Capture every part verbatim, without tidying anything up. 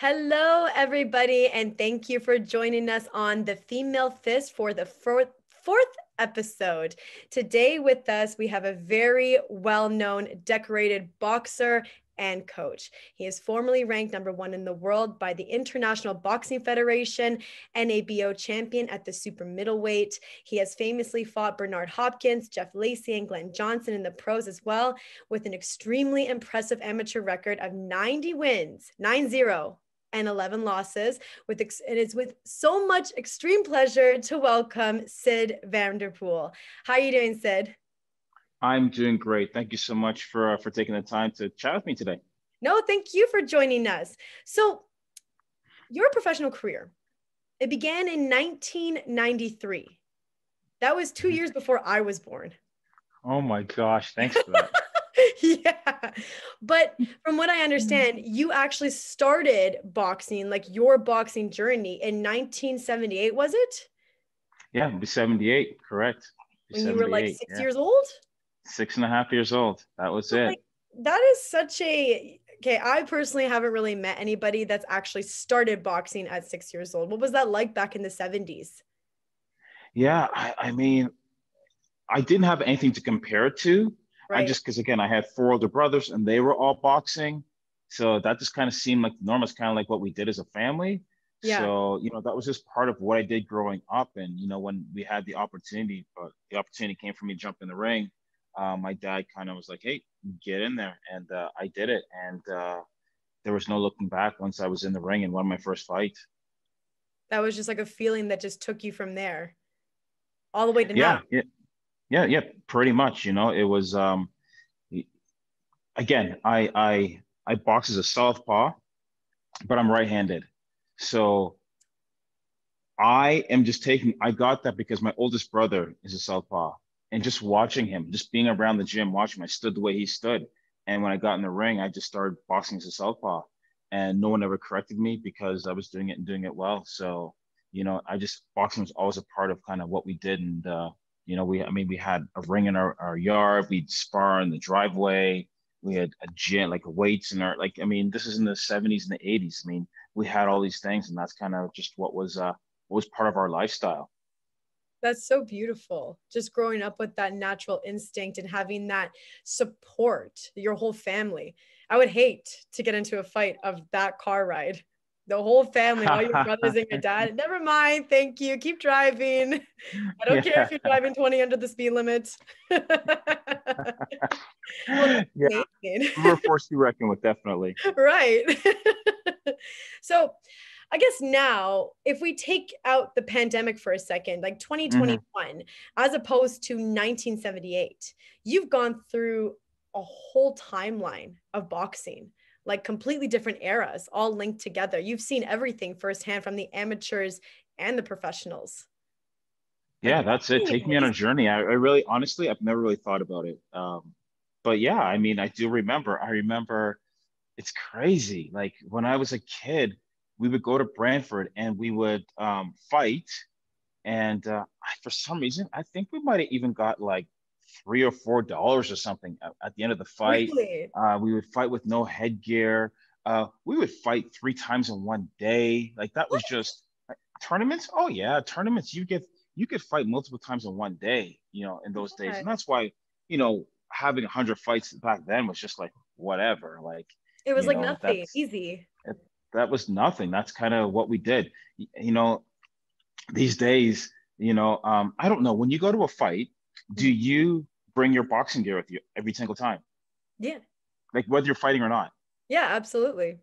Hello, everybody, and thank you for joining us on The Female Fist for the fourth, fourth episode. Today with us, we have a very well-known, decorated boxer and coach. He is formerly ranked number one in the world by the International Boxing Federation, N A B O champion at the super middleweight. He has famously fought Bernard Hopkins, Jeff Lacy, and Glenn Johnson in the pros as well, with an extremely impressive amateur record of ninety wins, nine zero, and eleven losses. With ex- it is with so much extreme pleasure to welcome Syd Vanderpool. How are you doing, Syd? I'm doing great. Thank you so much for uh, for taking the time to chat with me today. No, thank you for joining us. So your professional career, it began in nineteen ninety-three. That was two years before I was born. Oh my gosh, thanks for that. Yeah, but from what I understand, you actually started boxing, like your boxing journey in nineteen seventy-eight, was it? Yeah, it'd be seventy-eight, correct. When you were like six yeah. years old? Six and a half years old. That was so it. Like, that is such a, okay, I personally haven't really met anybody that's actually started boxing at six years old. What was that like back in the seventies? Yeah, I, I mean, I didn't have anything to compare it to. Right. I just, because again, I had four older brothers and they were all boxing. So that just kind of seemed like normal. It's kind of like what we did as a family. Yeah. So, you know, that was just part of what I did growing up. And, you know, when we had the opportunity, but the opportunity came for me to jump in the ring. Uh, my dad kind of was like, hey, get in there. And uh, I did it. And uh, there was no looking back once I was in the ring and won my first fight. That was just like a feeling that just took you from there all the way to yeah, now. Yeah, yeah, yeah, pretty much. You know, it was, um, again, I, I, I box as a southpaw, but I'm right-handed. So I am just taking, I got that because my oldest brother is a southpaw, and just watching him, just being around the gym, watching him, I stood the way he stood. And when I got in the ring, I just started boxing as a southpaw, and no one ever corrected me because I was doing it and doing it well. So, you know, I just, boxing was always a part of kind of what we did. And, uh, you know, we, I mean, we had a ring in our, our yard, we'd spar in the driveway. We had a gym, like weights in our, like, I mean, this is in the seventies and the eighties. I mean, we had all these things, and that's kind of just what was uh, what was part of our lifestyle. That's so beautiful. Just growing up with that natural instinct and having that support, your whole family. I would hate to get into a fight of that car ride. The whole family, all your brothers and your dad, never mind, thank you, keep driving. I don't yeah. care if you're driving twenty under the speed limit. Well, yeah. We were forced to reckon with, definitely. Right. So I guess now, if we take out the pandemic for a second, like twenty twenty-one, mm-hmm. as opposed to nineteen seventy-eight, you've gone through a whole timeline of boxing, like completely different eras, all linked together. You've seen everything firsthand from the amateurs and the professionals. Yeah, that's it. Take me on a journey. I, I really, honestly, I've never really thought about it. Um, but yeah, I mean, I do remember. I remember, it's crazy. Like when I was a kid, we would go to Brantford and we would um, fight. And uh, I, for some reason, I think we might've even got like three or four dollars or something at, at the end of the fight. Really? Uh, we would fight with no headgear. Uh, we would fight three times in one day. Like that was just like, tournaments. Oh yeah, tournaments. You get you could fight multiple times in one day. You know, in those okay. days, and that's why you know having a hundred fights back then was just like whatever. Like it was like know, nothing, easy. It, that was nothing. That's kind of what we did. You, you know, these days, you know, um, I don't know when you go to a fight. Do you bring your boxing gear with you every single time? Yeah. Like whether you're fighting or not. Yeah, absolutely.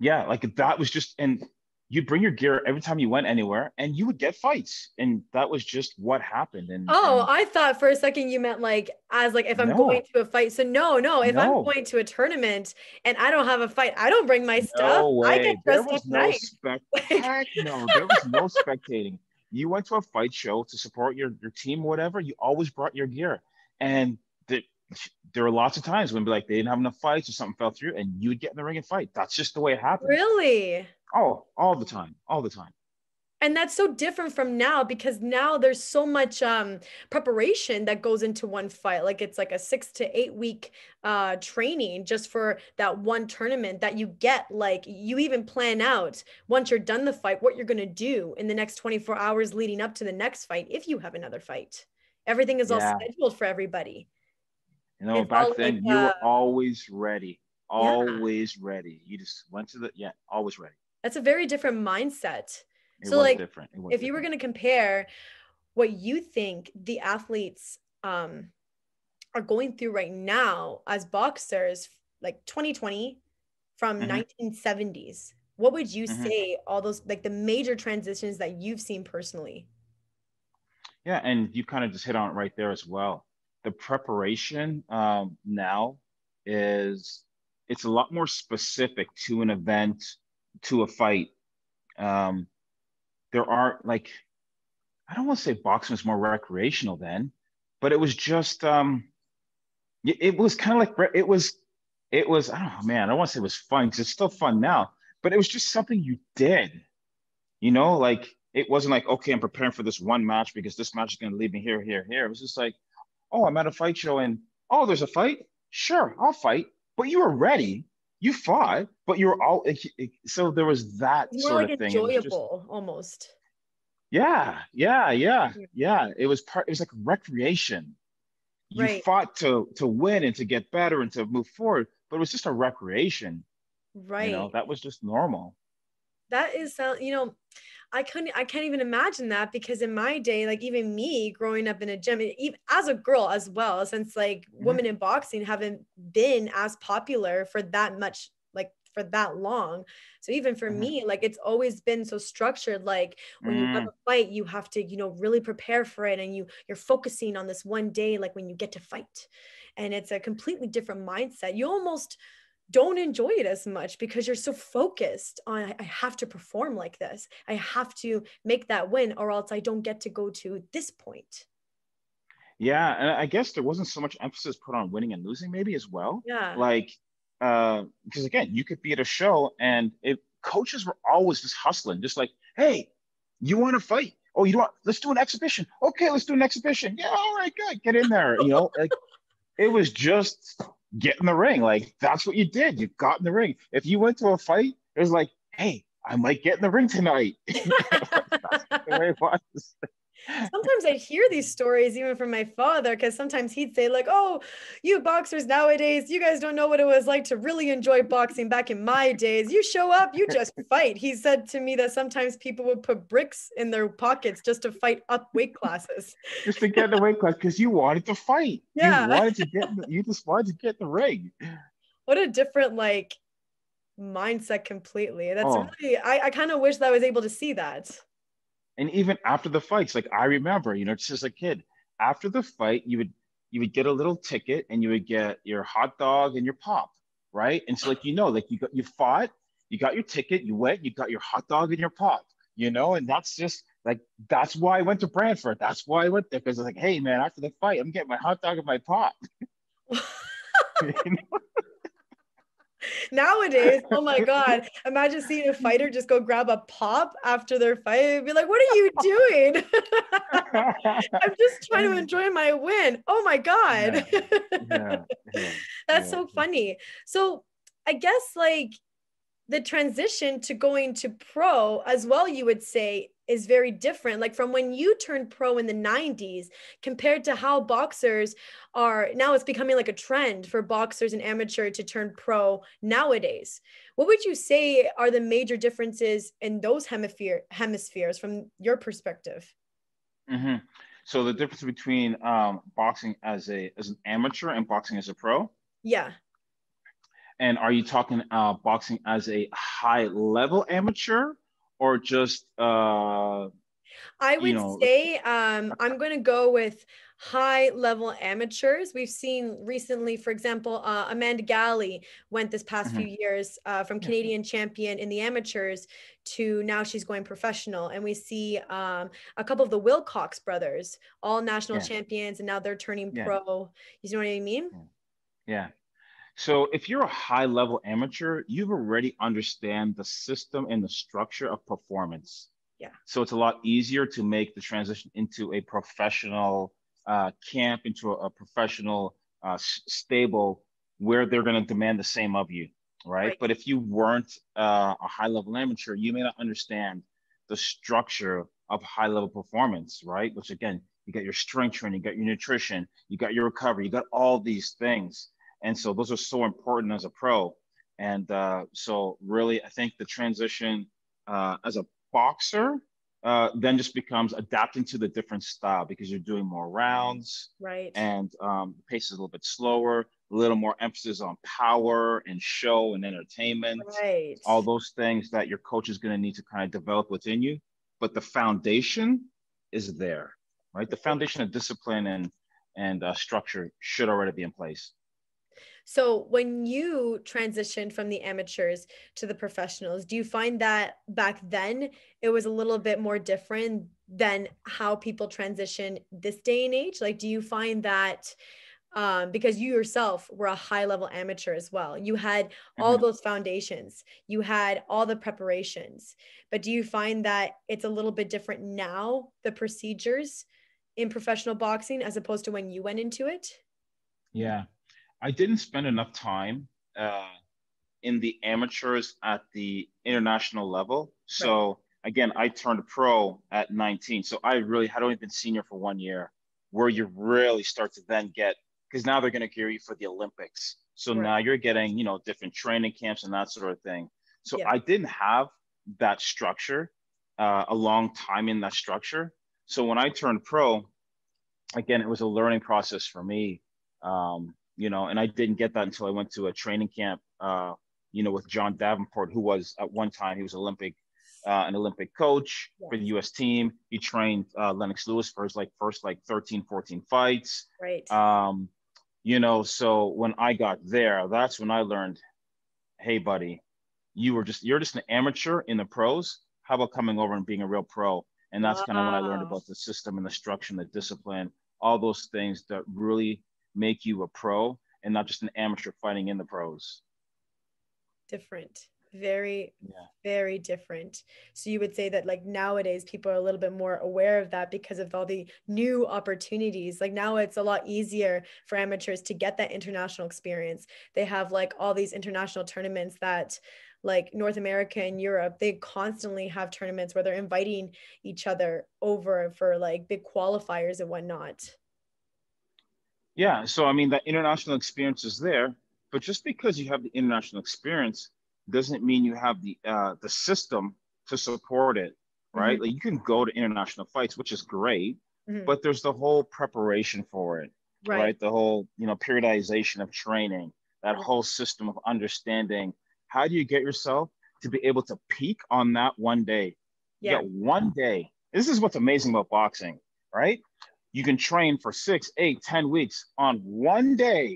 Yeah, like that was just, and you bring your gear every time you went anywhere and you would get fights. And that was just what happened. And Oh, and, I thought for a second you meant like, as like, if I'm no. going to a fight. So no, no, if no. I'm going to a tournament and I don't have a fight, I don't bring my stuff. No way. I get dressed up nice. There was no, spect- Heck no, there was no spectating. You went to a fight show to support your, your team, whatever, you always brought your gear. And the, there were lots of times when like they didn't have enough fights or something fell through and you'd get in the ring and fight. That's just the way it happened. Really? Oh, all the time, all the time. And that's so different from now, because now there's so much um, preparation that goes into one fight. Like it's like a six to eight week uh, training just for that one tournament that you get. Like you even plan out once you're done the fight, what you're going to do in the next twenty-four hours leading up to the next fight. If you have another fight, everything is yeah. all scheduled for everybody. You know, it's back then like, you were uh, always ready, always yeah. ready. You just went to the, yeah, always ready. That's a very different mindset. It so like, if different. you were going to compare what you think the athletes um, are going through right now as boxers, like twenty twenty from mm-hmm. nineteen seventies, what would you mm-hmm. say all those, like the major transitions that you've seen personally? Yeah. And you kind of just hit on it right there as well. The preparation um, now is, it's a lot more specific to an event, to a fight. Um, There are like, I don't want to say boxing was more recreational then, but it was just, um, it was kind of like, it was, it was, oh man, I don't want to say it was fun because it's still fun now, but it was just something you did, you know, like it wasn't like, okay, I'm preparing for this one match because this match is going to lead me here, here, here. It was just like, oh, I'm at a fight show and, oh, there's a fight. Sure, I'll fight. But you were ready. You fought, but you were all so there was that More sort like of thing. Enjoyable, just, almost. Yeah, yeah, yeah, yeah. It was part. It was like recreation. You right. fought to to win and to get better and to move forward, but it was just a recreation. Right. You know, that was just normal. That is, uh, you know, I couldn't, I can't even imagine that, because in my day, like even me growing up in a gym, even as a girl as well, since like mm-hmm. women in boxing haven't been as popular for that much, like for that long. So even for mm-hmm. me, like it's always been so structured. Like when mm-hmm. you have a fight, you have to, you know, really prepare for it. And you, you're focusing on this one day, like when you get to fight. And it's a completely different mindset. You almost don't enjoy it as much because you're so focused on, I have to perform like this. I have to make that win or else I don't get to go to this point. Yeah. And I guess there wasn't so much emphasis put on winning and losing maybe as well. Yeah. Like, uh, because again, you could be at a show and it, coaches were always just hustling, just like, hey, you want to fight? Oh, you don't want, let's do an exhibition. Okay. Let's do an exhibition. Yeah. All right, good. Get in there. You know, like it was just, get in the ring. Like that's what you did. You got in the ring. If you went to a fight, it was like, hey, I might get in the ring tonight. That's the way it was. Sometimes I hear these stories even from my father, because sometimes he'd say like, oh, you boxers nowadays, you guys don't know what it was like to really enjoy boxing back in my days. You show up, you just fight. He said to me that sometimes people would put bricks in their pockets just to fight up weight classes. Just to get the weight class because you wanted to fight. Yeah. You wanted to get the, you just wanted to get the ring. What a different like mindset completely. That's oh. really, I, I kind of wish that I was able to see that. And even after the fights, like I remember, you know, just as a kid, after the fight, you would you would get a little ticket and you would get your hot dog and your pop, right? And so like, you know, like you got, you fought, you got your ticket, you went, you got your hot dog and your pop, you know, and that's just like, that's why I went to Brantford. That's why I went there, because I was like, hey man, after the fight, I'm getting my hot dog and my pop. You know? Nowadays, oh my god, imagine seeing a fighter just go grab a pop after their fight and be like, what are you doing? I'm just trying to enjoy my win. Oh my god. Yeah. Yeah. Yeah. That's yeah. so funny. So I guess like the transition to going to pro as well, you would say, is very different, like from when you turned pro in the nineties compared to how boxers are now. It's becoming like a trend for boxers and amateur to turn pro nowadays. What would you say are the major differences in those hemisphere hemispheres from your perspective? Mm-hmm. So the difference between um, boxing as a as an amateur and boxing as a pro? Yeah. And are you talking uh, boxing as a high level amateur? Or just, uh, I would you know. say um, I'm going to go with high level amateurs. We've seen recently, for example, uh, Amanda Galley went this past mm-hmm. few years uh, from Canadian champion in the amateurs to now she's going professional. And we see um, a couple of the Wilcox brothers, all national yeah. champions, and now they're turning yeah. pro. You know what I mean? Yeah. So if you're a high-level amateur, you've already understand the system and the structure of performance. Yeah. So it's a lot easier to make the transition into a professional uh, camp, into a, a professional uh, s- stable where they're going to demand the same of you, right? Right. But if you weren't uh, a high-level amateur, you may not understand the structure of high-level performance, right? Which, again, you got your strength training, you got your nutrition, you got your recovery, you got all these things. And so those are so important as a pro. And uh, so really, I think the transition uh, as a boxer uh, then just becomes adapting to the different style, because you're doing more rounds, right? And um, the pace is a little bit slower, a little more emphasis on power and show and entertainment, right? All those things that your coach is going to need to kind of develop within you. But the foundation is there, right? The foundation of discipline and, and uh, structure should already be in place. So when you transitioned from the amateurs to the professionals, do you find that back then it was a little bit more different than how people transition this day and age? Like, do you find that um, because you yourself were a high level amateur as well, you had all mm-hmm. those foundations, you had all the preparations, but do you find that it's a little bit different now, the procedures in professional boxing, as opposed to when you went into it? Yeah. I didn't spend enough time uh, in the amateurs at the international level. So again, I turned pro at nineteen. So I really had only been senior for one year, where you really start to then get, because now they're going to gear you for the Olympics. So right. now you're getting, you know, different training camps and that sort of thing. So yeah. I didn't have that structure, uh, a long time in that structure. So when I turned pro, again, it was a learning process for me. Um, You know, and I didn't get that until I went to a training camp, uh, you know, with John Davenport, who was at one time, he was Olympic, uh, an Olympic coach yeah. for the U S team. He trained uh, Lennox Lewis for his like first like thirteen, fourteen fights. Right. Um, you know, so when I got there, that's when I learned, hey, buddy, you were just, you're just an amateur in the pros. How about coming over and being a real pro? And that's wow. kind of when I learned about the system and the structure and the discipline, all those things that really make you a pro and not just an amateur fighting in the pros. Different, very, yeah. very different. So you would say that like nowadays people are a little bit more aware of that because of all the new opportunities. Like now it's a lot easier for amateurs to get that international experience. They have like all these international tournaments that like North America and Europe, they constantly have tournaments where they're inviting each other over for like big qualifiers and whatnot. Yeah, so I mean, that international experience is there, but just because you have the international experience doesn't mean you have the uh, the system to support it, right? Mm-hmm. Like you can go to international fights, which is great, mm-hmm. but there's the whole preparation for it, right. right? The whole, you know, periodization of training, that whole system of understanding. How do you get yourself to be able to peak on that one day? Yeah, you got one day. This is what's amazing about boxing, right? You can train for six, eight, ten weeks. On one day,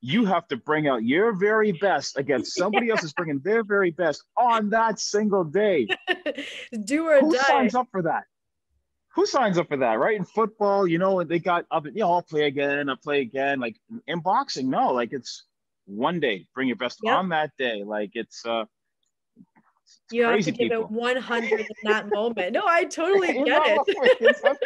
you have to bring out your very best against somebody yeah. else is bringing their very best on that single day. Do or Who die. Who signs up for that? Who signs up for that, right? In football, you know, they got up, you know, I'll play again, I'll play again. Like in boxing, no, like it's one day. Bring your best yep. on that day. Like it's uh it's you have to give people. It one hundred in that moment. No, I totally get no, it.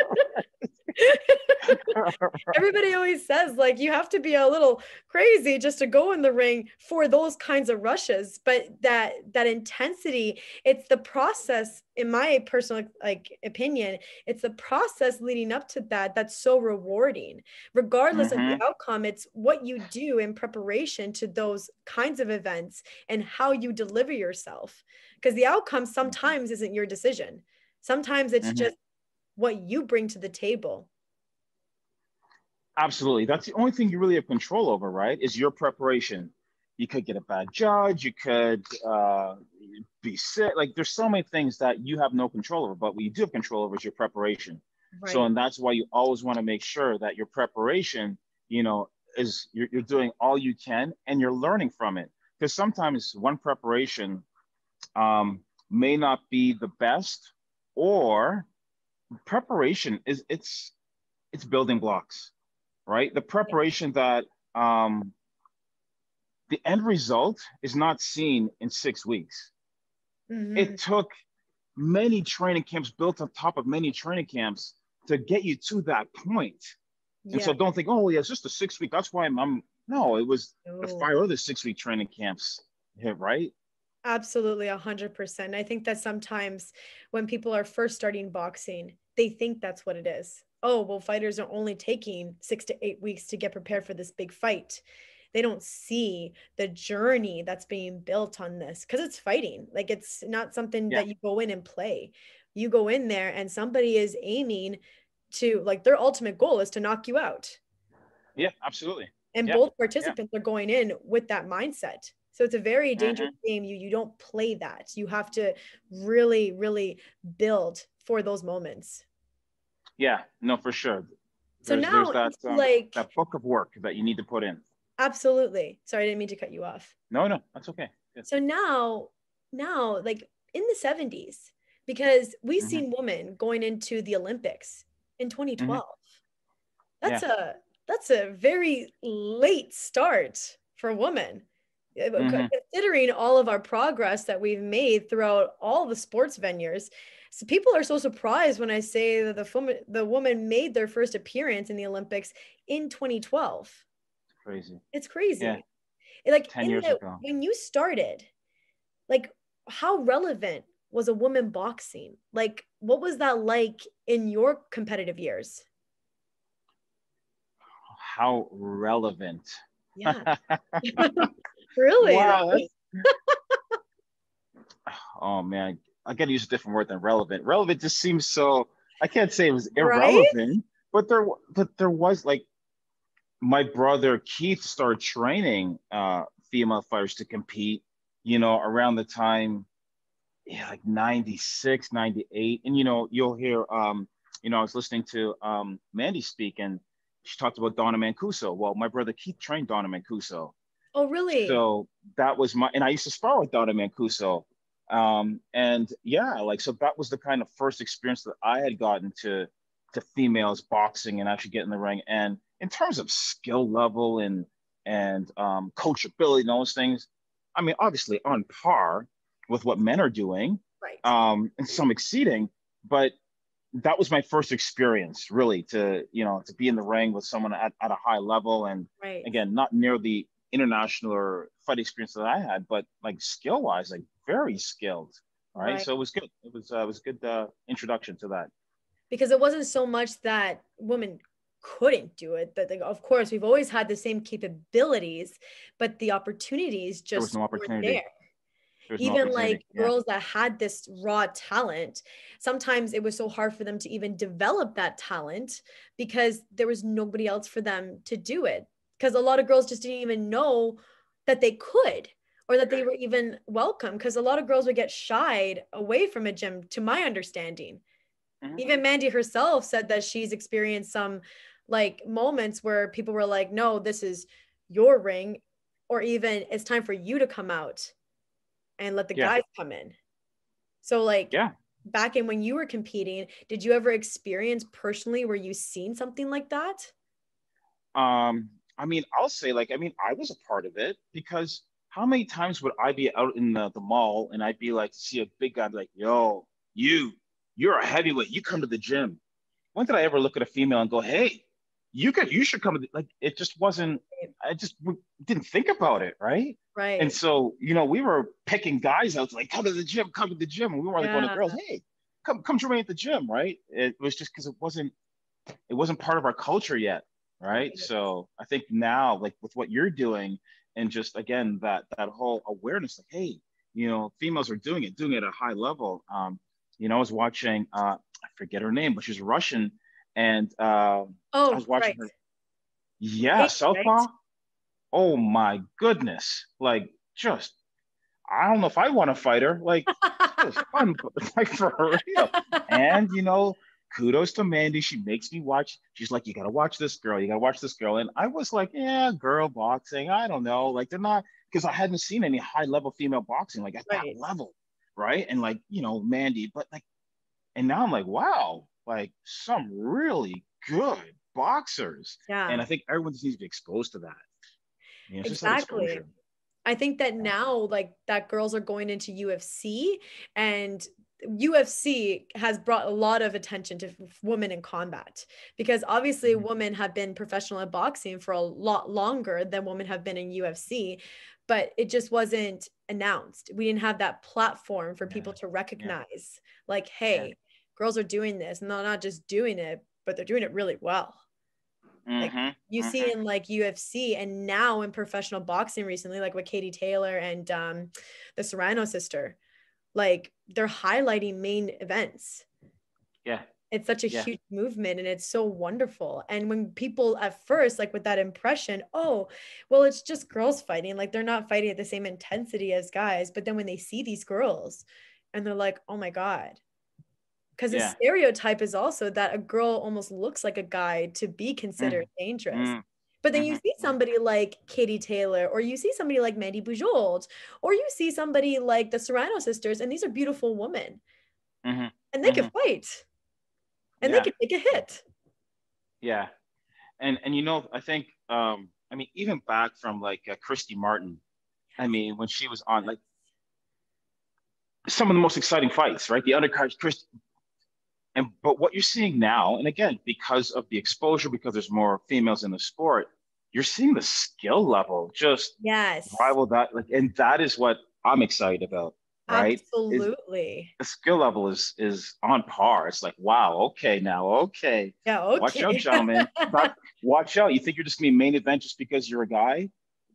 Everybody always says like you have to be a little crazy just to go in the ring for those kinds of rushes, but that that intensity, it's the process, in my personal like opinion, it's the process leading up to that that's so rewarding regardless mm-hmm. of the outcome. It's what you do in preparation to those kinds of events and how you deliver yourself, because the outcome sometimes isn't your decision. Sometimes it's mm-hmm. just what you bring to the table. Absolutely. That's the only thing you really have control over, right? Is your preparation. You could get a bad judge. You could uh, be sick. Like there's so many things that you have no control over, but what you do have control over is your preparation. Right. So, and that's why you always want to make sure that your preparation, you know, is you're, you're doing all you can and you're learning from it. Because sometimes one preparation um, may not be the best, or preparation is it's it's building blocks, right? The preparation that um the end result is not seen in six weeks. Mm-hmm. It took many training camps built on top of many training camps to get you to that point. Yeah. And so don't think, oh, yeah, it's just a six week. That's why I'm, I'm no, it was oh. the five other six week training camps, yeah, right? Absolutely, one hundred percent. I think that sometimes when people are first starting boxing, they think that's what it is. Oh, well, fighters are only taking six to eight weeks to get prepared for this big fight. They don't see the journey that's being built on this, because it's fighting. Like, it's not something yeah. that you go in and play. You go in there and somebody is aiming to, like, their ultimate goal is to knock you out. Yeah, absolutely. And yeah. both participants yeah. are going in with that mindset. So it's a very dangerous mm-hmm. game. You, you don't play that. You have to really, really build for those moments. Yeah, no, for sure. So there's, now there's that, um, like that book of work that you need to put in. Absolutely. Sorry, I didn't mean to cut you off. No, no, that's okay. Yes. So now, now, like in the seventies, because we've mm-hmm. seen women going into the Olympics in twenty twelve. Mm-hmm. That's yeah. a that's a very late start for women. Mm-hmm. Considering all of our progress that we've made throughout all the sports venues, so people are so surprised when I say that the, fom- the woman made their first appearance in the Olympics in twenty twelve. It's crazy. It's crazy. Yeah. Like ten years the, ago. When you started, like, how relevant was a woman boxing? Like, what was that like in your competitive years? How relevant? Yeah. Really? Wow. Oh man, I gotta use a different word than relevant. Relevant just seems so. I can't say it was irrelevant, right? but there, but there was, like, my brother Keith started training uh, female fighters to compete. You know, around the time, yeah, like ninety-six, ninety-eight, and you know, you'll hear. Um, you know, I was listening to um, Mandy speak, and she talked about Donna Mancuso. Well, my brother Keith trained Donna Mancuso. Oh, really? So that was my, and I used to spar with Donna Mancuso. Um, and yeah, like, so that was the kind of first experience that I had gotten to, to females boxing and actually get in the ring. And in terms of skill level and, and um, coachability and all those things, I mean, obviously on par with what men are doing, right? Um, and some exceeding, but that was my first experience, really, to, you know, to be in the ring with someone at, at a high level. And right. again, not near the international or fight experience that I had, but like skill wise, like very skilled. All right. right. So it was good. It was, uh, it was a good uh, introduction to that. Because it wasn't so much that women couldn't do it, that, like, of course we've always had the same capabilities, but the opportunities just there was no opportunity. Weren't there. Even like yeah. girls that had this raw talent, sometimes it was so hard for them to even develop that talent because there was nobody else for them to do it. Because a lot of girls just didn't even know that they could, or that they were even welcome. Because a lot of girls would get shied away from a gym, to my understanding. Mm-hmm. Even Mandy herself said that she's experienced some like moments where people were like, no, this is your ring, or even it's time for you to come out and let the yeah. guys come in. So like yeah. back in when you were competing, did you ever experience personally where you seen something like that? Um. I mean, I'll say, like, I mean, I was a part of it, because how many times would I be out in the, the mall and I'd be like, see a big guy, I'd be like, yo, you, you're a heavyweight. You come to the gym. When did I ever look at a female and go, hey, you could, you should come to the, like, it just wasn't, I just w- didn't think about it. Right. Right. And so, you know, we were picking guys out, like, come to the gym, come to the gym. And we were like yeah. going to girls, hey, come, come join me at the gym. Right. It was just because it wasn't, it wasn't part of our culture yet. Right. So I think now, like with what you're doing, and just again, that that whole awareness, like, hey, you know, females are doing it, doing it at a high level. Um, you know, I was watching, uh, I forget her name, but she's Russian. And uh, oh, I was watching right. her. Yeah, Southpaw. Right. Oh my goodness. Like, just, I don't know if I want to fight her. Like, it was fun, but, like, for her real. And, you know, kudos to Mandy. She makes me watch. She's like, you got to watch this girl. You got to watch this girl. And I was like, yeah, girl boxing. I don't know. Like, they're not, because I hadn't seen any high level female boxing, like at right. that level. Right. And like, you know, Mandy, but like, and now I'm like, wow, like some really good boxers. Yeah. And I think everyone just needs to be exposed to that. You know, it's exactly. Just that I think that now, like, that girls are going into U F C and U F C has brought a lot of attention to women in combat, because obviously women have been professional at boxing for a lot longer than women have been in U F C, but it just wasn't announced. We didn't have that platform for people to recognize, yeah. like, hey, yeah. girls are doing this, and they're not just doing it, but they're doing it really well. Like mm-hmm, you mm-hmm. see in like U F C and now in professional boxing recently, like with Katie Taylor and um, the Serrano sister, like they're highlighting main events. Yeah. It's such a yeah. huge movement, and it's so wonderful. And when people at first, like with that impression, oh, well, it's just girls fighting. Like they're not fighting at the same intensity as guys. But then when they see these girls and they're like, oh my God. Because yeah. the stereotype is also that a girl almost looks like a guy to be considered mm. dangerous. Mm. But then mm-hmm. you see somebody like Katie Taylor, or you see somebody like Mandy Bujold, or you see somebody like the Serrano sisters, and these are beautiful women. Mm-hmm. And they mm-hmm. can fight. And yeah. they can take a hit. Yeah. And, and you know, I think, um, I mean, even back from like uh, Christy Martin, I mean, when she was on, like, some of the most exciting fights, right? The undercard, Christy. And but what you're seeing now, and again, because of the exposure, because there's more females in the sport, you're seeing the skill level just yes. rival that. Like, and that is what I'm excited about, right? Absolutely. Is, the skill level is is on par. It's like, wow, okay, now, okay. Yeah, okay. Watch out, gentlemen. Not, watch out. You think you're just gonna be main event just because you're a guy?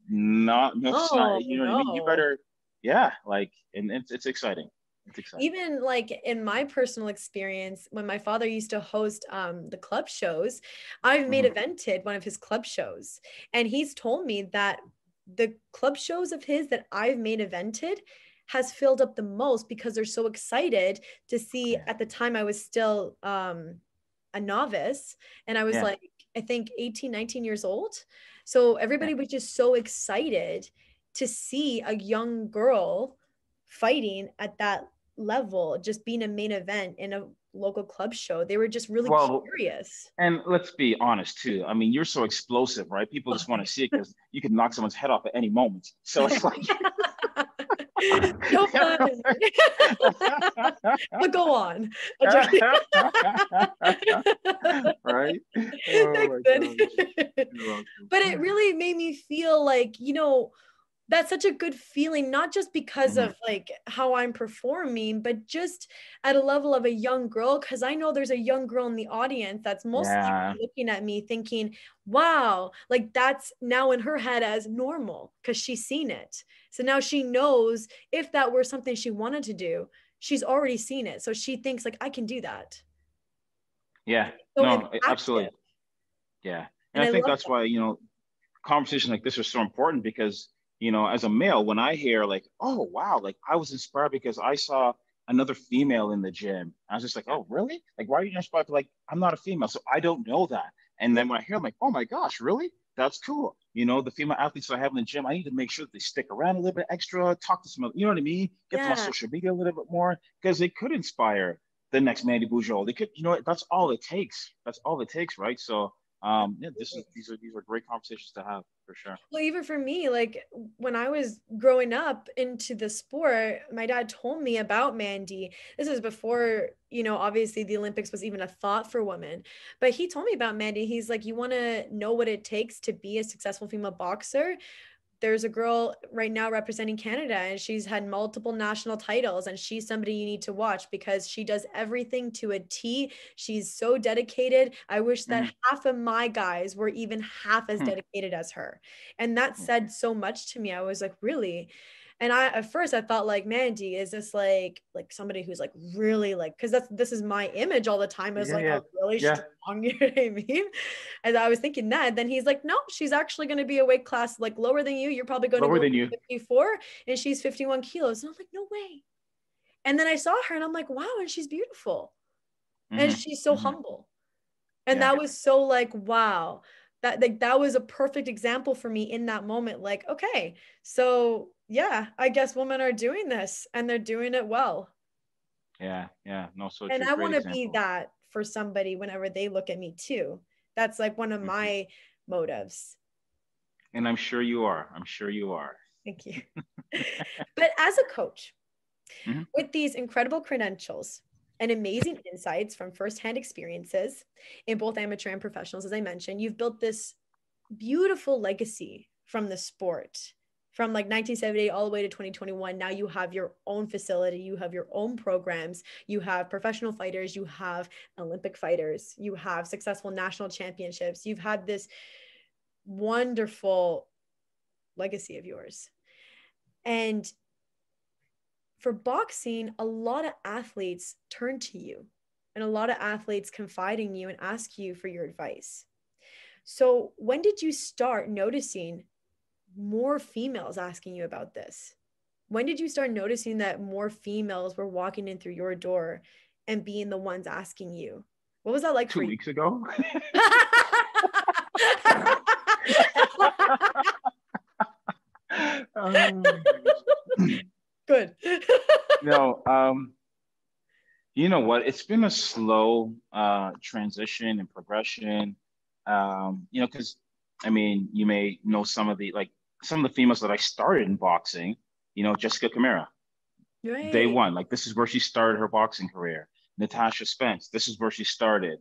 Not, no, oh, not, you know no. what I mean? You better, yeah, like, and it's it's exciting. Even like in my personal experience, when my father used to host um, the club shows, I've main evented one of his club shows. And he's told me that the club shows of his that I've main evented has filled up the most, because they're so excited to see. yeah. At the time I was still um, a novice, and I was yeah. like, I think eighteen, nineteen years old. So everybody yeah. was just so excited to see a young girl fighting at that level, just being a main event in a local club show. They were just really well, curious. And let's be honest too, I mean, you're so explosive, right? People just want to see it because you can knock someone's head off at any moment. So it's like so fun. But go on. Right? Oh, but it really made me feel like, you know, that's such a good feeling, not just because mm-hmm. of like how I'm performing, but just at a level of a young girl. Cause I know there's a young girl in the audience that's mostly yeah. looking at me thinking, wow, like that's now in her head as normal, cause she's seen it. So now she knows if that were something she wanted to do, she's already seen it. So she thinks like, I can do that. Yeah, so no, absolutely. Yeah. And, and I, I think that's that. why, you know, conversations like this are so important, because you know, as a male, when I hear like, oh, wow, like I was inspired because I saw another female in the gym. I was just like, oh, really? Like, why are you inspired? Like, I'm not a female, so I don't know that. And then when I hear, I'm like, oh my gosh, really? That's cool. You know, the female athletes I have in the gym, I need to make sure that they stick around a little bit extra, talk to some, you know what I mean? Get yeah. to my social media a little bit more, because they could inspire the next Mandy Bujold. They could, you know, that's all it takes. That's all it takes, right? So um yeah this is these are these are great conversations to have, for sure. Well, even for me, like when I was growing up into the sport, my dad told me about Mandy. This is before, you know, obviously the Olympics was even a thought for women, but he told me about Mandy. He's like, you want to know what it takes to be a successful female boxer? There's a girl right now representing Canada, and she's had multiple national titles, and she's somebody you need to watch because she does everything to a T. She's so dedicated. I wish that mm. half of my guys were even half as dedicated mm. as her. And that said so much to me. I was like, really? And I, at first I thought like, Mandy is this like, like somebody who's like really like, cause that's, this is my image all the time. I was yeah, like, yeah. oh, really yeah. strong, you know what I mean? And I was thinking that, and then he's like, no, she's actually going to be a weight class, like lower than you. You're probably going lower to be fifty-four, and she's fifty-one kilos. And I'm like, no way. And then I saw her and I'm like, wow. And she's beautiful. Mm-hmm. And she's so mm-hmm. humble. And yeah. that was so like, wow, that like, that was a perfect example for me in that moment. Like, okay, so yeah, I guess women are doing this, and they're doing it well. Yeah, yeah, no, so. And I want to be that for somebody whenever they look at me too. That's like one of mm-hmm. my motives. And I'm sure you are. I'm sure you are. Thank you. But as a coach, Mm-hmm. With these incredible credentials and amazing insights from firsthand experiences in both amateur and professionals, as I mentioned, you've built this beautiful legacy from the sport. From like nineteen seventy-eight all the way to twenty twenty-one, now you have your own facility, you have your own programs, you have professional fighters, you have Olympic fighters, you have successful national championships, you've had this wonderful legacy of yours. And for boxing, a lot of athletes turn to you and a lot of athletes confide in you and ask you for your advice. So when did you start noticing more females asking you about this? When did you start noticing that more females were walking in through your door and being the ones asking you? What was that like? Two for weeks you? ago. um, Good. no, um, you know what? It's been a slow uh, transition and progression. Um, you know, because I mean, you may know some of the like. Some of the females that I started in boxing, you know, Jessica Camara, right. Day one, like this is where she started her boxing career. Natasha Spence, this is where she started.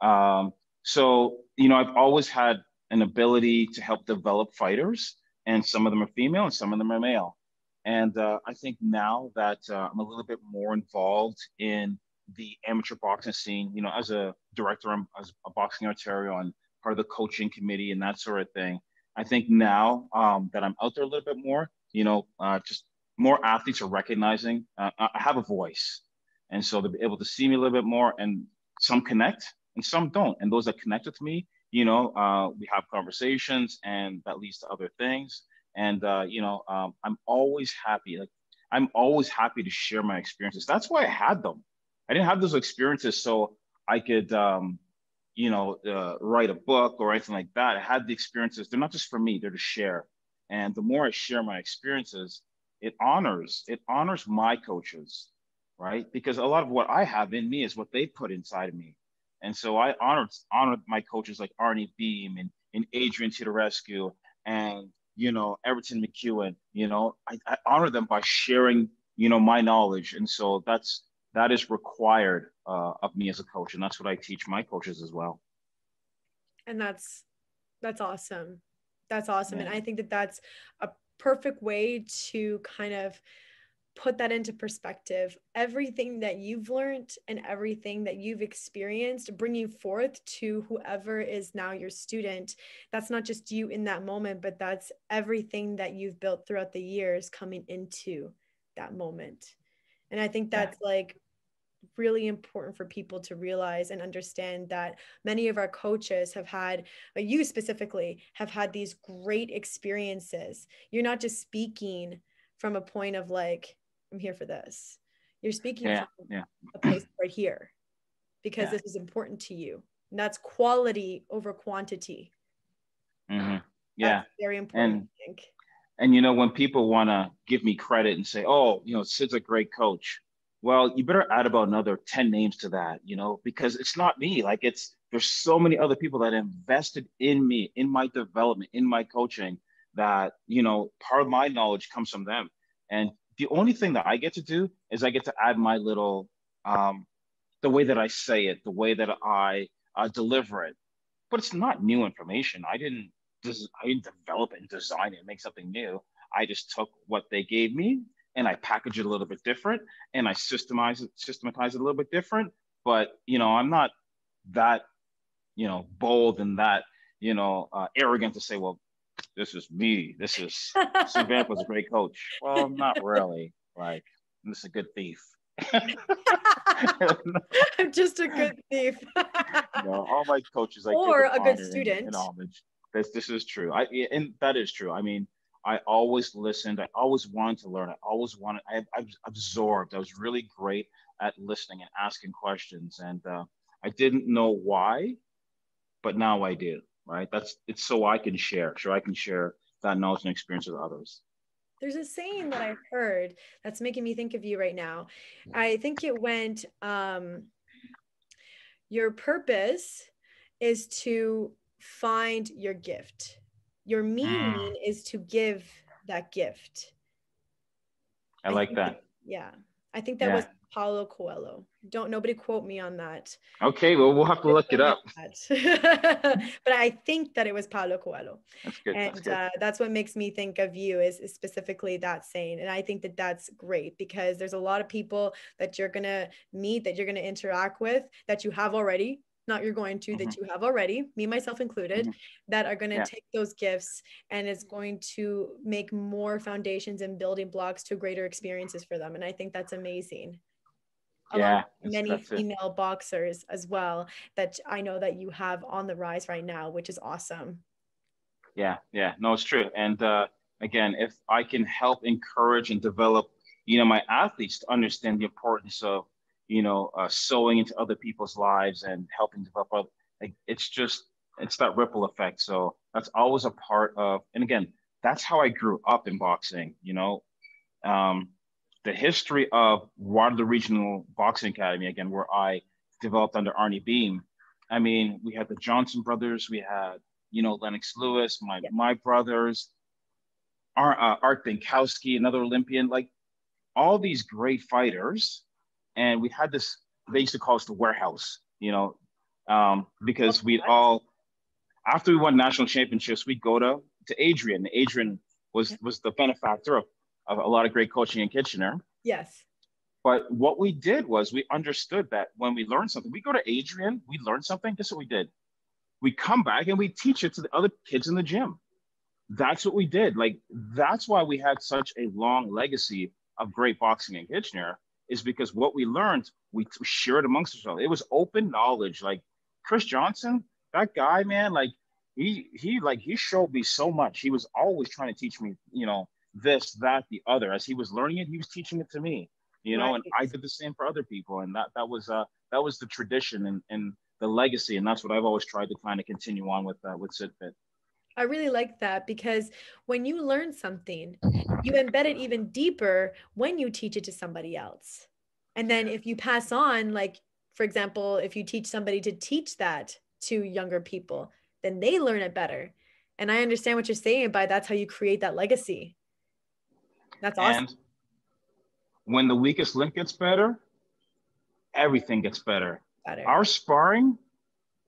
Um, so, you know, I've always had an ability to help develop fighters, and some of them are female and some of them are male. And uh, I think now that uh, I'm a little bit more involved in the amateur boxing scene, you know, as a director of Boxing Ontario and part of the coaching committee and that sort of thing, I think now um, that I'm out there a little bit more, you know, uh, just more athletes are recognizing uh, I have a voice. And so they'll be able to see me a little bit more, and some connect and some don't. And those that connect with me, you know, uh, we have conversations, and that leads to other things. And, uh, you know, um, I'm always happy. Like I'm always happy to share my experiences. That's why I had them. I didn't have those experiences so I could, um, you know, uh, write a book or anything like that. I had the experiences. They're not just for me, they're to share. And the more I share my experiences, it honors, it honors my coaches, right? Because a lot of what I have in me is what they put inside of me. And so I honored, honored my coaches like Arnie Beam and, and Adrian Titarescu and, you know, Everton McEwen, you know, I, I honor them by sharing, you know, my knowledge. And so that's, that is required uh, of me as a coach. And that's what I teach my coaches as well. And that's, that's awesome. That's awesome. Yeah. And I think that that's a perfect way to kind of put that into perspective, everything that you've learned and everything that you've experienced, bringing forth to whoever is now your student. That's not just you in that moment, but that's everything that you've built throughout the years coming into that moment. And I think that's yeah. like really important for people to realize and understand that many of our coaches have had, but you specifically have had these great experiences. You're not just speaking from a point of like, I'm here for this. You're speaking yeah. from yeah. a place right here because yeah. this is important to you. And that's quality over quantity. Mm-hmm. Yeah. That's very important, and I think. And, you know, when people want to give me credit and say, oh, you know, Syd's a great coach. Well, you better add about another ten names to that, you know, because it's not me. Like it's, there's so many other people that invested in me, in my development, in my coaching that, you know, part of my knowledge comes from them. And the only thing that I get to do is I get to add my little, um, the way that I say it, the way that I uh, deliver it. But it's not new information. I didn't, I didn't develop it and design it and make something new. I just took what they gave me and I packaged it a little bit different and I systemized it, systematized it a little bit different. But, you know, I'm not that, you know, bold and that, you know, uh, arrogant to say, well, this is me. This is, Syd Vanderpool was a great coach. Well, not really. Like, I'm just a good thief. I'm just a good thief. You know, all my coaches, I or a good student. And, and This, this is true. I, and that is true. I mean, I always listened. I always wanted to learn. I always wanted, I, I absorbed. I was really great at listening and asking questions. And uh, I didn't know why, but now I do, right? That's, it's so I can share, so I can share that knowledge and experience with others. There's a saying that I heard that's making me think of you right now. I think it went, um, your purpose is to find your gift. Your meaning mm. is to give that gift. I, I like that. Yeah. I think that yeah. was Paulo Coelho. Don't nobody quote me on that. Okay, well, we'll have to look it up. But I think that it was Paulo Coelho. That's good. And that's, good. Uh, that's what makes me think of you is, is specifically that saying. And I think that that's great because there's a lot of people that you're going to meet, that you're going to interact with, that you have already, not you're going to, mm-hmm. that you have already, me, myself included, mm-hmm. that are going to yeah. take those gifts and it's going to make more foundations and building blocks to greater experiences for them. And I think that's amazing. Yeah, many female it. boxers as well that I know that you have on the rise right now, which is awesome. Yeah, yeah, no, it's true. And uh, again, if I can help encourage and develop, you know, my athletes to understand the importance of, you know, uh, sewing into other people's lives and helping develop, other, like, it's just, it's that ripple effect. So that's always a part of, and again, that's how I grew up in boxing, you know. Um, The history of Waterloo Regional Boxing Academy, again, where I developed under Arnie Beam. I mean, we had the Johnson brothers, we had, you know, Lennox Lewis, my yeah. my brothers, Ar- uh, Art Binkowski, another Olympian, like all these great fighters. And we had this, they used to call us the warehouse, you know, um, because we'd all, after we won national championships, we'd go to, to Adrian. Adrian was, was the benefactor of of a lot of great coaching in Kitchener. Yes. But what we did was we understood that when we learned something, we go to Adrian, we learn something, guess what we did? We come back and we teach it to the other kids in the gym. That's what we did. Like, that's why we had such a long legacy of great boxing in Kitchener, is because what we learned, we shared amongst ourselves. It was open knowledge. Like Chris Johnson, that guy, man, like he, he, like he showed me so much. He was always trying to teach me, you know, this, that, the other. As he was learning it, he was teaching it to me, you know, right. And I did the same for other people. And that that was uh that was the tradition and, and the legacy. And that's what I've always tried to kind of continue on with uh, with SydFit. I really like that, because when you learn something, you embed it even deeper when you teach it to somebody else. And then if you pass on, like, for example, if you teach somebody to teach that to younger people, then they learn it better. And I understand what you're saying by that's how you create that legacy. That's awesome. And when the weakest link gets better, everything gets better. better. Our sparring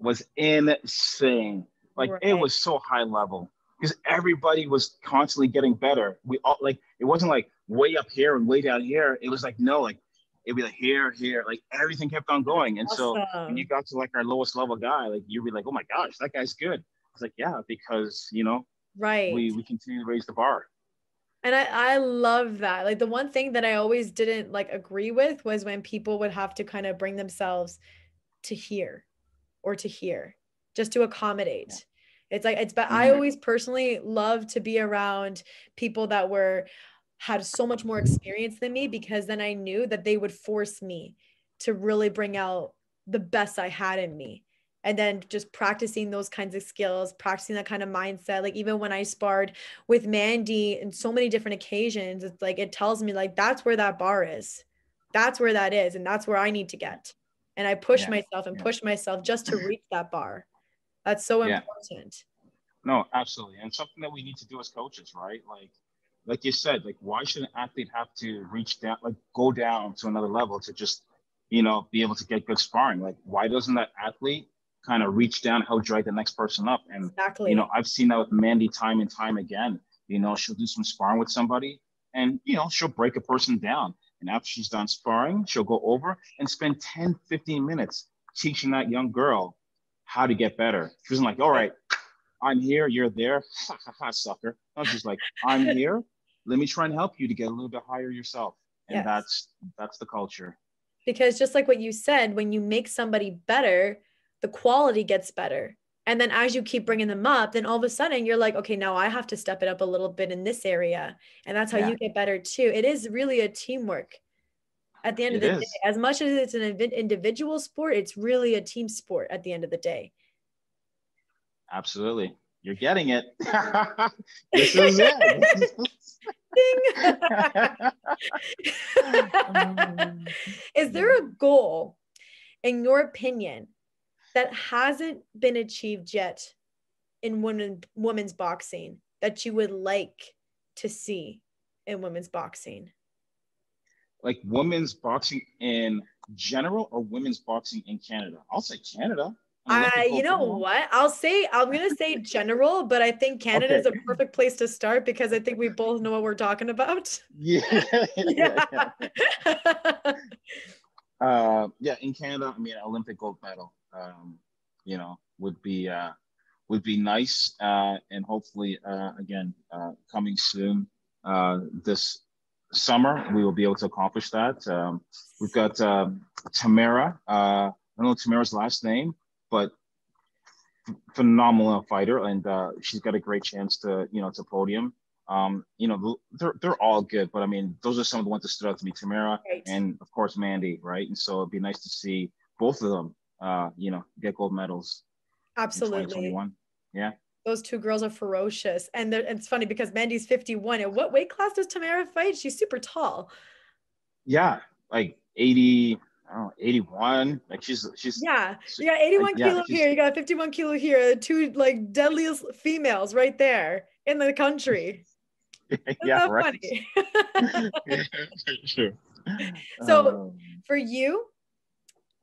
was insane. Like right. It was so high level because everybody was constantly getting better. We all like, it wasn't like way up here and way down here. It was like, no, like it'd be like here, here, like everything kept on going. And awesome. So when you got to like our lowest level guy, like you'd be like, oh my gosh, that guy's good. It's like, yeah, because you know, right. We, we continue to raise the bar. And I, I love that. Like the one thing that I always didn't like agree with was when people would have to kind of bring themselves to here or to here just to accommodate. Yeah. It's like, it's, but mm-hmm. I always personally love to be around people that were, had so much more experience than me, because then I knew that they would force me to really bring out the best I had in me. And then just practicing those kinds of skills, practicing that kind of mindset. Like even when I sparred with Mandy in so many different occasions, it's like, it tells me like, that's where that bar is. That's where that is. And that's where I need to get. And I push yeah. myself and yeah. push myself just to reach that bar. That's so yeah. important. No, absolutely. And something that we need to do as coaches, right? Like, like you said, like, why should an athlete have to reach down, like go down to another level to just, you know, be able to get good sparring? Like, why doesn't that athlete kind of reach down, help drag the next person up? And, exactly. you know, I've seen that with Mandy time and time again. You know, she'll do some sparring with somebody and, you know, she'll break a person down. And after she's done sparring, she'll go over and spend ten, fifteen minutes teaching that young girl how to get better. She wasn't like, all right, I'm here, you're there, ha, ha, ha, sucker. No, she's like, I'm here, let me try and help you to get a little bit higher yourself. And yes. that's that's the culture. Because just like what you said, when you make somebody better, the quality gets better. And then as you keep bringing them up, then all of a sudden you're like, okay, now I have to step it up a little bit in this area. And that's how yeah. you get better too. It is really a teamwork. At the end it of the is. day, as much as it's an individual sport, it's really a team sport at the end of the day. Absolutely. You're getting it. This is it. Is there a goal, in your opinion, that hasn't been achieved yet in women, women's boxing that you would like to see in women's boxing? like women's boxing in general or women's boxing in Canada? I'll say Canada. Uh, you know what? I'll say, I'm going to say general, but I think Canada okay. is a perfect place to start because I think we both know what we're talking about. Yeah. yeah, yeah. yeah. uh, yeah, in Canada, I mean, Olympic gold medal, um, you know, would be, uh, would be nice. Uh, and hopefully, uh, again, uh, coming soon, uh, this summer, we will be able to accomplish that. Um, we've got um, Tamara, uh, I don't know Tamara's last name, but phenomenal fighter, and uh, she's got a great chance to, you know, to podium. Um, you know, they're they're all good, but I mean, those are some of the ones that stood out to me: Tamara right. and of course Mandy, right? And so it'd be nice to see both of them, uh, you know, get gold medals. Absolutely. In twenty twenty-one. Yeah. Those two girls are ferocious, and, and it's funny because Mandy's fifty-one. And what weight class does Tamara fight? She's super tall. Yeah, like eighty. I don't know, eighty-one, like she's, she's. Yeah, you got eighty-one like, yeah, kilo here, you got fifty-one kilo here, two like deadliest females right there in the country. Isn't yeah, right. funny? Sure. So um, for you,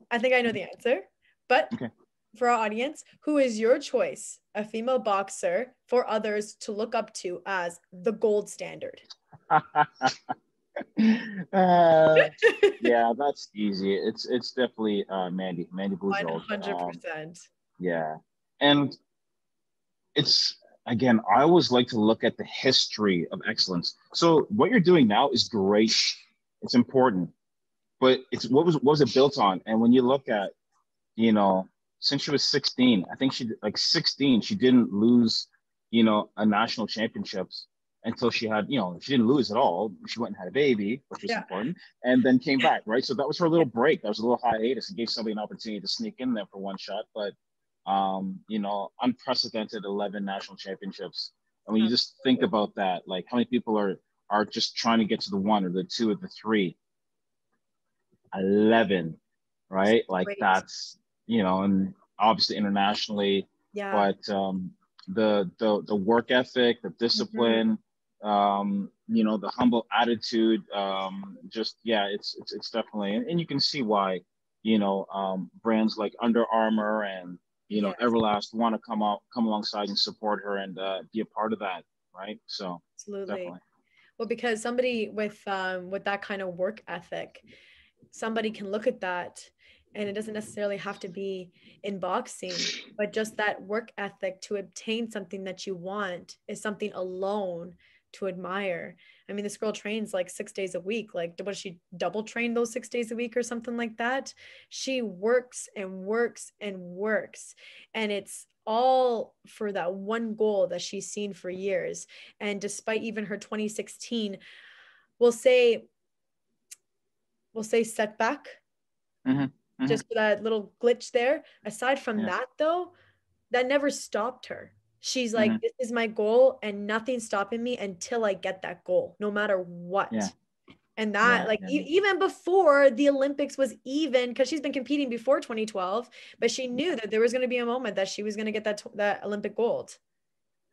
I think I know the answer, but okay. for our audience, who is your choice, a female boxer for others to look up to as the gold standard? uh, yeah, that's easy. It's it's definitely uh, Mandy, Mandy Bujold. one hundred percent. Um, yeah. And it's, again, I always like to look at the history of excellence. So what you're doing now is great. It's important. But it's what was, what was it built on? And when you look at, you know, since she was sixteen, I think she, like sixteen, she didn't lose, you know, a national championships. Until she had, you know, she didn't lose at all. She went and had a baby, which was yeah. important, and then came back, right? So that was her little break. That was a little hiatus. It gave somebody an opportunity to sneak in there for one shot. But, um, you know, unprecedented eleven national championships. And when you just think about that, like how many people are are just trying to get to the one or the two or the three? eleven, right? Like Great. That's, you know, and obviously internationally, yeah. but um, the the the work ethic, the discipline. Mm-hmm. Um, you know, the humble attitude, um, just, yeah, it's, it's, it's definitely, and, and you can see why, you know, um, brands like Under Armour and, you know, yeah. Everlast want to come out, come alongside and support her and, uh, be a part of that. Right. So absolutely. Definitely. Well, because somebody with, um, with that kind of work ethic, somebody can look at that, and it doesn't necessarily have to be in boxing, but just that work ethic to obtain something that you want is something alone to admire. I mean, this girl trains like six days a week. Like, what does she double train those six days a week or something like that? She works and works and works. And it's all for that one goal that she's seen for years. And despite even her twenty sixteen, we'll say, we'll say setback, mm-hmm, mm-hmm. just for that little glitch there. Aside from yeah. that though, that never stopped her. She's like, mm-hmm. this is my goal and nothing's stopping me until I get that goal, no matter what. Yeah. And that yeah, like yeah. E even before the Olympics was even, because she's been competing before twenty twelve, but she knew that there was going to be a moment that she was going to get that, that Olympic gold.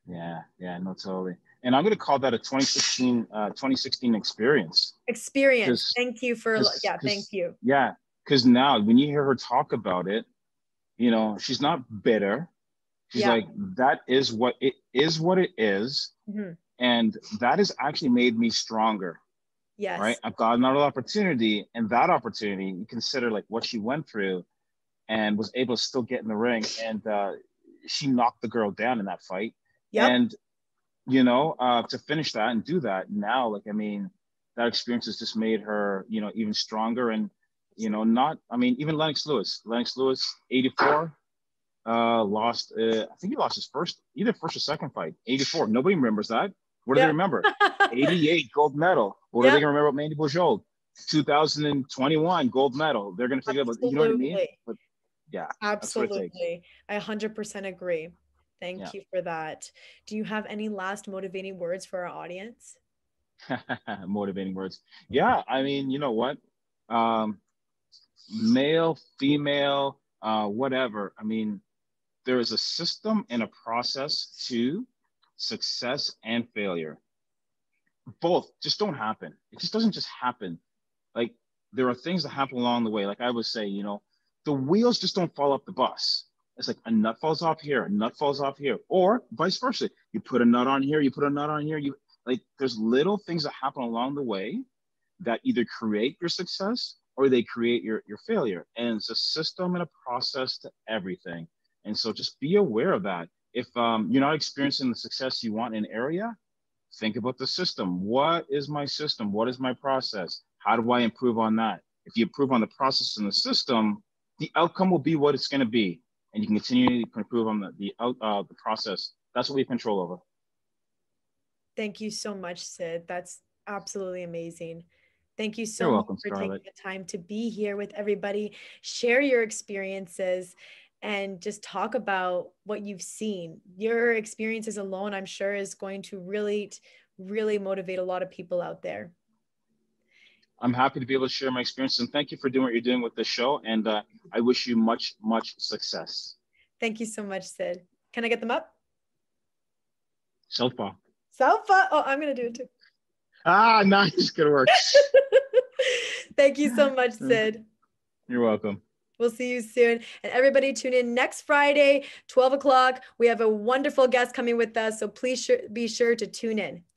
Yeah. Yeah, no, totally. And I'm going to call that a twenty sixteen, uh, twenty sixteen experience. Experience. Thank you for, yeah, thank you. Yeah. Because now when you hear her talk about it, you know, she's not bitter. She's yeah. like, that is what it is, what it is. Mm-hmm. And that has actually made me stronger. Yes. Right. I've got another opportunity, and that opportunity, you consider like what she went through and was able to still get in the ring. And uh, she knocked the girl down in that fight. Yep. And, you know, uh, to finish that and do that now, like, I mean, that experience has just made her, you know, even stronger. And, you know, not, I mean, even Lennox Lewis, Lennox Lewis, eighty-four. Uh, lost, uh, I think he lost his first, either first or second fight, eighty-four. Nobody remembers that. What do yeah. they remember? eighty-eight gold medal. What yeah. are they going to remember about Mandy Bujold? two thousand twenty-one gold medal. They're going to forget about, you know what I mean? But, yeah. Absolutely. I one hundred percent agree. Thank yeah. you for that. Do you have any last motivating words for our audience? Motivating words. Yeah. I mean, you know what? Um, male, female, uh, whatever. I mean, there is a system and a process to success and failure. Both just don't happen. It just doesn't just happen. Like, there are things that happen along the way. Like I would say, you know, the wheels just don't fall off the bus. It's like a nut falls off here, a nut falls off here, or vice versa. You put a nut on here, you put a nut on here. You like, there's little things that happen along the way that either create your success or they create your, your failure. And it's a system and a process to everything. And so just be aware of that. If um, you're not experiencing the success you want in an area, think about the system. What is my system? What is my process? How do I improve on that? If you improve on the process and the system, the outcome will be what it's going to be. And you can continue to improve on the, the, uh, the process. That's what we have control over. Thank you so much, Syd. That's absolutely amazing. Thank you so You're much welcome, for Scarlett. Taking the time to be here with everybody. Share your experiences and just talk about what you've seen. Your experiences alone, I'm sure, is going to really, really motivate a lot of people out there. I'm happy to be able to share my experience, and thank you for doing what you're doing with this show. And uh, I wish you much, much success. Thank you so much, Syd. Can I get them up? Southpaw. Southpaw. Oh, I'm going to do it too. Ah, nice. Good work. Thank you so much, Syd. You're welcome. We'll see you soon. And everybody, tune in next Friday, twelve o'clock. We have a wonderful guest coming with us, so please be sure to tune in. Thank